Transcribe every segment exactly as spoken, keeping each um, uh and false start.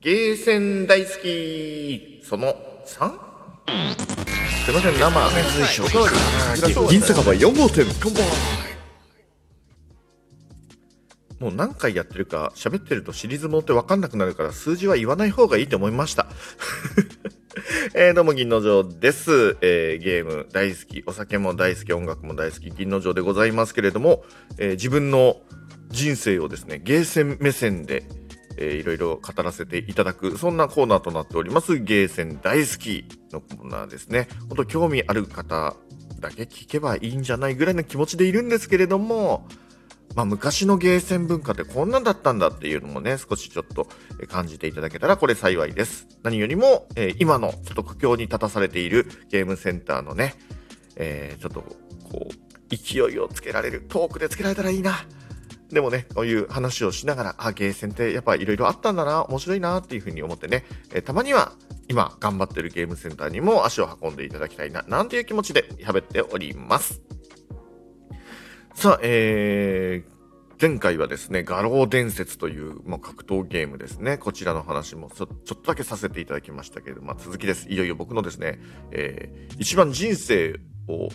ゲーセン大好きその さん? すいません、生銀酒場よん号店、もう何回やってるか喋ってるとシリーズものって分かんなくなるから数字は言わない方がいいと思いましたえーどうも銀之丞です、えー、ゲーム大好き、お酒も大好き、音楽も大好き銀之丞でございますけれども、えー、自分の人生をですねゲーセン目線でえー、いろいろ語らせていただく、そんなコーナーとなっております。ゲーセン大好きのコーナーですね。ほんと興味ある方だけ聞けばいいんじゃないぐらいの気持ちでいるんですけれども、まあ昔のゲーセン文化ってこんなんだったんだっていうのもね、少しちょっと感じていただけたらこれ幸いです。何よりも、えー、今のちょっと苦境に立たされているゲームセンターのね、えー、ちょっとこう勢いをつけられる、トークでつけられたらいいな。でもね、こういう話をしながら、あ、ゲーセンってやっぱいろいろあったんだな、面白いなっていうふうに思ってね、えー、たまには今頑張ってるゲームセンターにも足を運んでいただきたいな、なんていう気持ちで喋っております。さあ、えー、前回はですね、画廊伝説という、まあ、格闘ゲームですね、こちらの話もちょ、ちょっとだけさせていただきましたけれども、まあ、続きです。いよいよ僕のですね、えー、一番人生を、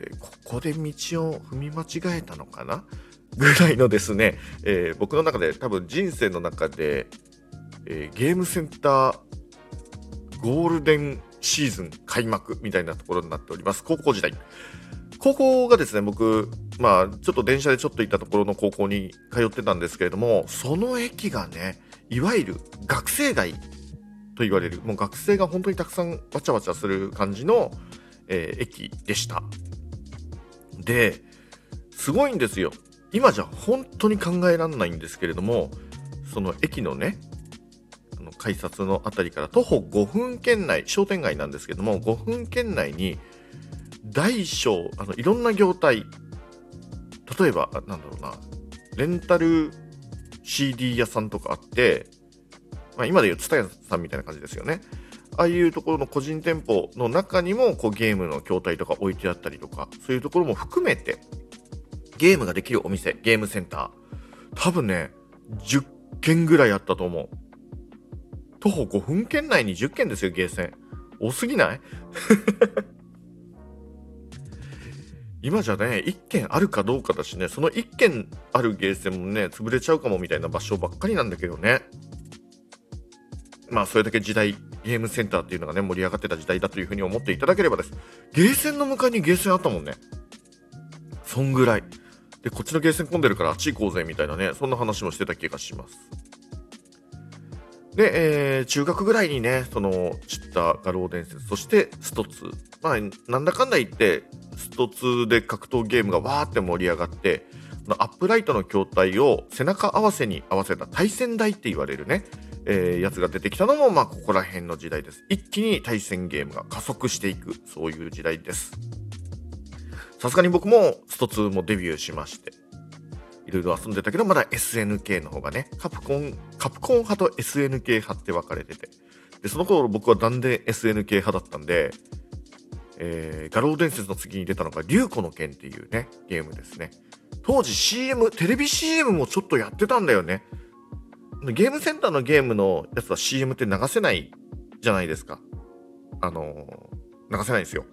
えー、ここで道を踏み間違えたのかなぐらいのですね、えー、僕の中で多分人生の中で、えー、ゲームセンターゴールデンシーズン開幕みたいなところになっております。高校時代、高校がですね、僕まあちょっと電車でちょっと行ったところの高校に通ってたんですけれども、その駅がね、いわゆる学生街と言われる、もう学生が本当にたくさんわちゃわちゃする感じの、えー、駅でした。ですごいんですよ。今じゃ本当に考えられないんですけれども、その駅のね、あの改札のあたりから徒歩ごふん圏内、商店街なんですけども、ごふん圏内に大小、あのいろんな業態、例えばなんだろうな、レンタル シーディー 屋さんとかあって、まあ、今でいう蔦屋さんみたいな感じですよね。ああいうところの個人店舗の中にもこうゲームの筐体とか置いてあったりとか、そういうところも含めてゲームができるお店、ゲームセンター、多分ね、じゅっけんぐらいあったと思う。徒歩ごふん圏内にじゅっけんですよ、ゲーセン。多すぎない今じゃね、いっけんあるかどうかだしね、そのいっけんあるゲーセンもね、潰れちゃうかもみたいな場所ばっかりなんだけどね。まあ、それだけ時代、ゲームセンターっていうのがね、盛り上がってた時代だというふうに思っていただければです。ゲーセンの向かいにゲーセンあったもんね。そんぐらい。で、こっちのゲーセン混んでるからあっち行こうぜみたいなね、そんな話もしてた気がします。で、えー、中学ぐらいにね、その知った画廊伝説、そしてストツー、まあなんだかんだ言ってストツーで格闘ゲームがわーって盛り上がって、アップライトの筐体を背中合わせに合わせた対戦台って言われるね、えー、やつが出てきたのもまあここら辺の時代です。一気に対戦ゲームが加速していく、そういう時代です。さすがに僕もストツーもデビューしまして、いろいろ遊んでたけど、まだ エスエヌケー の方がね、カプコン、カプコン派と エスエヌケー 派って分かれてて、で、その頃僕は断然 エスエヌケー 派だったんで、えー、画廊伝説の次に出たのが、竜子の剣っていうね、ゲームですね。当時 シーエム、テレビ シーエム もちょっとやってたんだよね。ゲームセンターのゲームのやつは シーエム って流せないじゃないですか。あのー、流せないんですよ。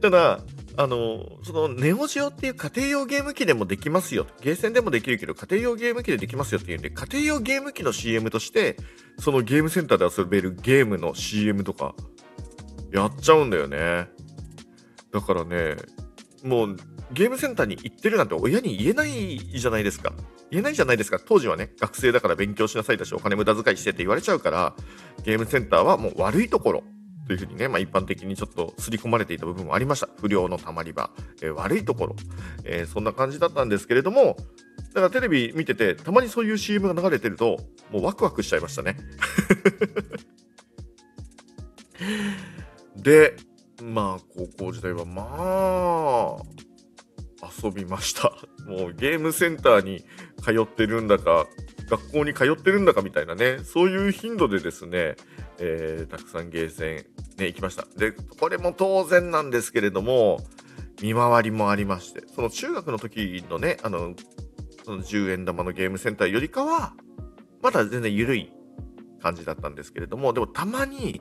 ただ、あの、そのネオジオっていう家庭用ゲーム機でもできますよ。ゲーセンでもできるけど、家庭用ゲーム機でできますよっていうんで、家庭用ゲーム機の シーエム として、そのゲームセンターで遊べるゲームの シーエム とか、やっちゃうんだよね。だからね、もう、ゲームセンターに行ってるなんて親に言えないじゃないですか。言えないじゃないですか。当時はね、学生だから勉強しなさいだし、お金無駄遣いしてって言われちゃうから、ゲームセンターはもう悪いところ。というふうにね、まあ、一般的にちょっと刷り込まれていた部分もありました。不良のたまり場、えー、悪いところ、えー、そんな感じだったんですけれども、だからテレビ見ててたまにそういう シーエム が流れてるともうワクワクしちゃいましたねで、まあ高校時代はまあ遊びました。もうゲームセンターに通ってるんだか学校に通ってるんだかみたいなね、そういう頻度でですね、えー、たくさんゲーセン、ね、行きました。で、これも当然なんですけれども、見回りもありまして、その中学の時のね、あのそのじゅうえんだまのゲームセンターよりかはまだ全然緩い感じだったんですけれども、でもたまに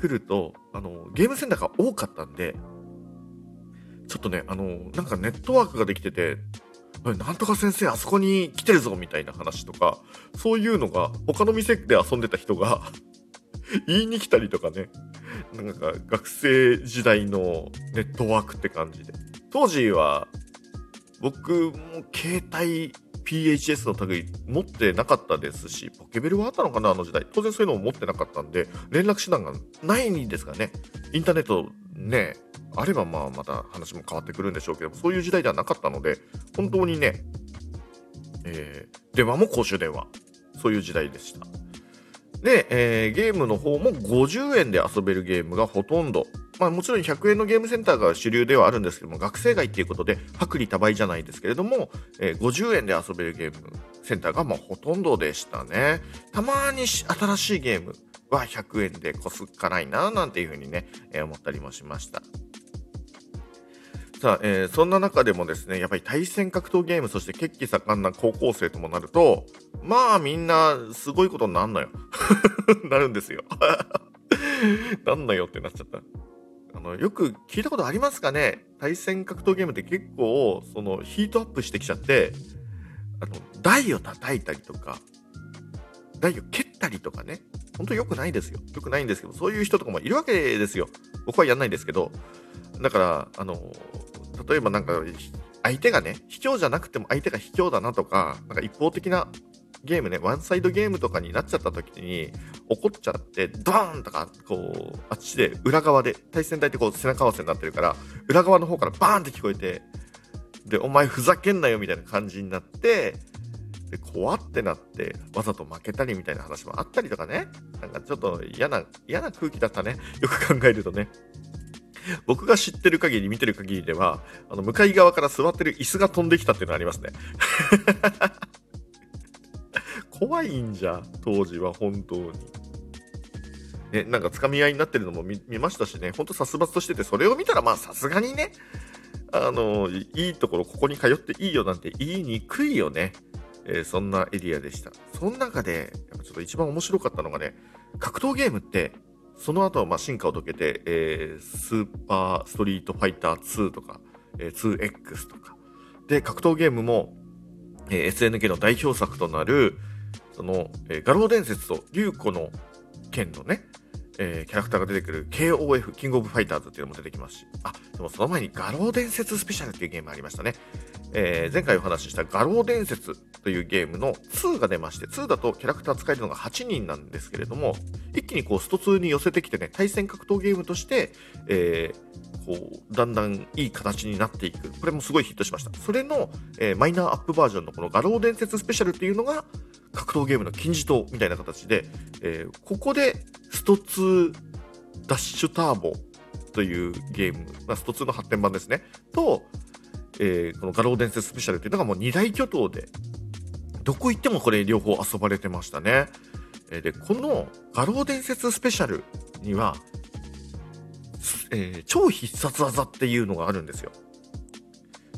来るとあのゲームセンターが多かったんで、ちょっとねあのなんかネットワークができてて、なんとか先生あそこに来てるぞみたいな話とか、そういうのが他の店で遊んでた人が言いに来たりとかね、なんか学生時代のネットワークって感じで、当時は僕も携帯 ピーエイチエス の類持ってなかったですし、ポケベルはあったのかなあの時代、当然そういうのも持ってなかったんで連絡手段がないんですかね。インターネットねあればまあまた話も変わってくるんでしょうけど、そういう時代ではなかったので本当にね、えー、電話も公衆電話、そういう時代でした。で、えー、ゲームの方もごじゅうえんで遊べるゲームがほとんど、まあもちろんひゃくえんのゲームセンターが主流ではあるんですけども、学生街っていうことで薄利多売じゃないですけれども、えー、ごじゅうえんで遊べるゲームセンターがまあほとんどでしたね。たまに新しいゲームはひゃくえんでこすっかないななんていうふうにね、えー、思ったりもしました。さあ、えー、そんな中でもですね、やっぱり対戦格闘ゲーム、そして血気盛んな高校生ともなると、まあみんなすごいことになるのよなるんですよなんのよってなっちゃった。あのよく聞いたことありますかね、対戦格闘ゲームって結構そのヒートアップしてきちゃって、あの台を叩いたりとか台を蹴ったりとかね、本当に良くないですよ、良くないんですけど、そういう人とかもいるわけですよ。僕はやんないですけど、だからあの例えばなんか相手がね卑怯じゃなくても相手が卑怯だなとか、なんか一方的なゲームね、ワンサイドゲームとかになっちゃった時に怒っちゃってドーンとかこうあっちで裏側で、対戦台ってこう背中合わせになってるから裏側の方からバーンって聞こえて、でお前ふざけんなよみたいな感じになって、で怖ってなってわざと負けたりみたいな話もあったりとかね、なんかちょっと嫌な嫌な空気だったね、よく考えるとね。僕が知ってる限り見てる限りでは、あの向かい側から座ってる椅子が飛んできたっていうのありますね怖いんじゃ当時は本当に、ね、なんかつかみ合いになってるのも 見, 見ましたしね、本当殺伐としてて、それを見たらまあさすがにね、あのいいところここに通っていいよなんて言いにくいよね、えー、そんなエリアでした。その中でやっぱちょっと一番面白かったのがね、格闘ゲームってその後はまあ進化を遂げて、えー、スーパーストリートファイターツーとか、えー、ツーエックス とかで、格闘ゲームも、えー、エスエヌケー の代表作となるその、えー、画廊伝説と竜子の剣のね、えー、キャラクターが出てくる ケーオーエフ キングオブファイターズっていうのも出てきますし、あでもその前に画廊伝説スペシャルっていうゲームありましたね、えー、前回お話しした画廊伝説というゲームのツーが出まして、ツーだとキャラクター使えるのがはちにんなんですけれども、一気にこうストツーに寄せてきてね、対戦格闘ゲームとして、えー、こうだんだんいい形になっていく、これもすごいヒットしました。それの、えー、マイナーアップバージョンのこの画廊伝説スペシャルっていうのが格闘ゲームの金字塔みたいな形で、えー、ここでストツーダッシュターボというゲーム、まあ、ストツーの発展版ですねと、えー、この画廊伝説スペシャルというのがもう二大巨頭で、どこ行ってもこれ両方遊ばれてましたね。でこの画廊伝説スペシャルには、えー、超必殺技っていうのがあるんですよ。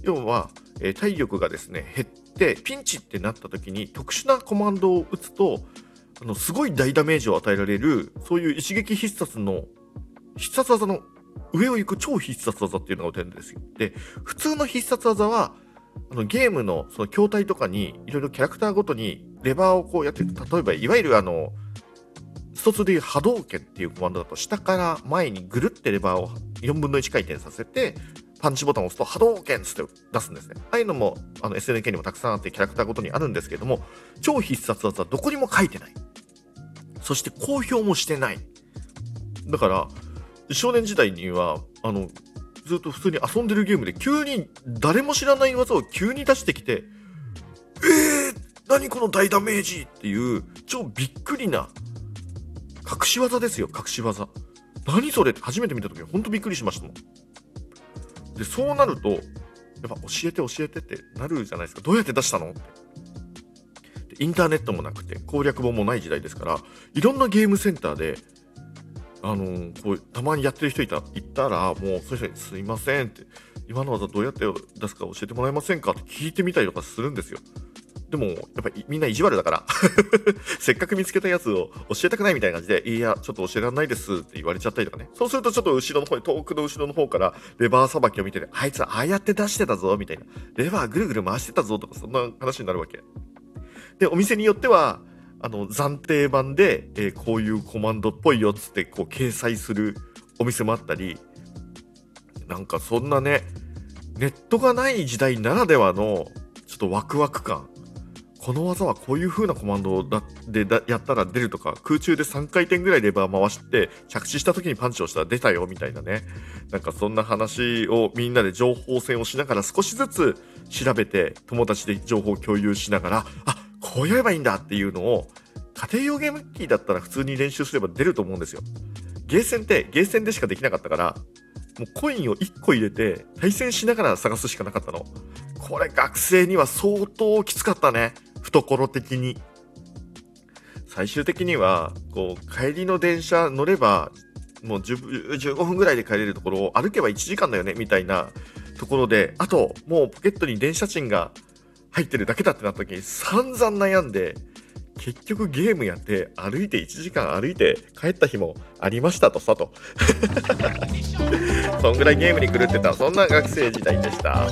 要は、えー、体力がですね減ってピンチってなった時に特殊なコマンドを打つと、あのすごい大ダメージを与えられる、そういう一撃必殺の必殺技の上を行く超必殺技っていうのが打てるんですよ。で普通の必殺技はあのゲームのその筐体とかにいろいろキャラクターごとにレバーをこうやって、例えばいわゆるあの一つでいう波動拳っていうコマンドだと、下から前にぐるってレバーをよんぶんのいち回転させてパンチボタンを押すと波動拳って出すんですね。ああいうのもあの エスエヌケー にもたくさんあって、キャラクターごとにあるんですけども、超必殺技はどこにも書いてない、そして公表もしてない。だから少年時代にはあのずっと普通に遊んでるゲームで、急に誰も知らない技を急に出してきて、えー何この大ダメージっていう超びっくりな隠し技ですよ、隠し技。何それって初めて見た時ほんとびっくりしましたもん。でそうなるとやっぱ教えて教えてってなるじゃないですか。どうやって出したのって。インターネットもなくて攻略本もない時代ですから、いろんなゲームセンターであのこうたまにやってる人いたいたら、もうそういう人にすいませんって、今の技どうやって出すか教えてもらえませんかって聞いてみたりとかするんですよ。でもやっぱりみんな意地悪だからせっかく見つけたやつを教えたくないみたいな感じで、いやちょっと教えられないですって言われちゃったりとかね。そうするとちょっと後ろの方に、遠くの後ろの方からレバーさばきを見てね、あいつああやって出してたぞみたいな、レバーぐるぐる回してたぞとか、そんな話になるわけで、お店によってはあの暫定版で、えー、こういうコマンドっぽいよっつってこう掲載するお店もあったり、なんかそんなね、ネットがない時代ならではのちょっとワクワク感、この技はこういう風なコマンドでやったら出るとか、空中でさんかいてんぐらいレバー回して着地した時にパンチをしたら出たよみたいなね、なんかそんな話をみんなで情報戦をしながら少しずつ調べて、友達で情報を共有しながら、あこうやればいいんだっていうのを、家庭用ゲーム機だったら普通に練習すれば出ると思うんですよ。ゲーセンってゲーセンでしかできなかったから、もうコインをいっこ入れて対戦しながら探すしかなかったの。これ学生には相当きつかったね、懐的に。最終的にはこう帰りの電車乗ればもうじゅうごふんぐらいで帰れるところを、歩けばいちじかんだよねみたいなところで、あともうポケットに電車賃が入ってるだけだってなった時に散々悩んで、結局ゲームやって歩いていちじかん歩いて帰った日もありましたとさとそんぐらいゲームに狂ってた、そんな学生時代でした。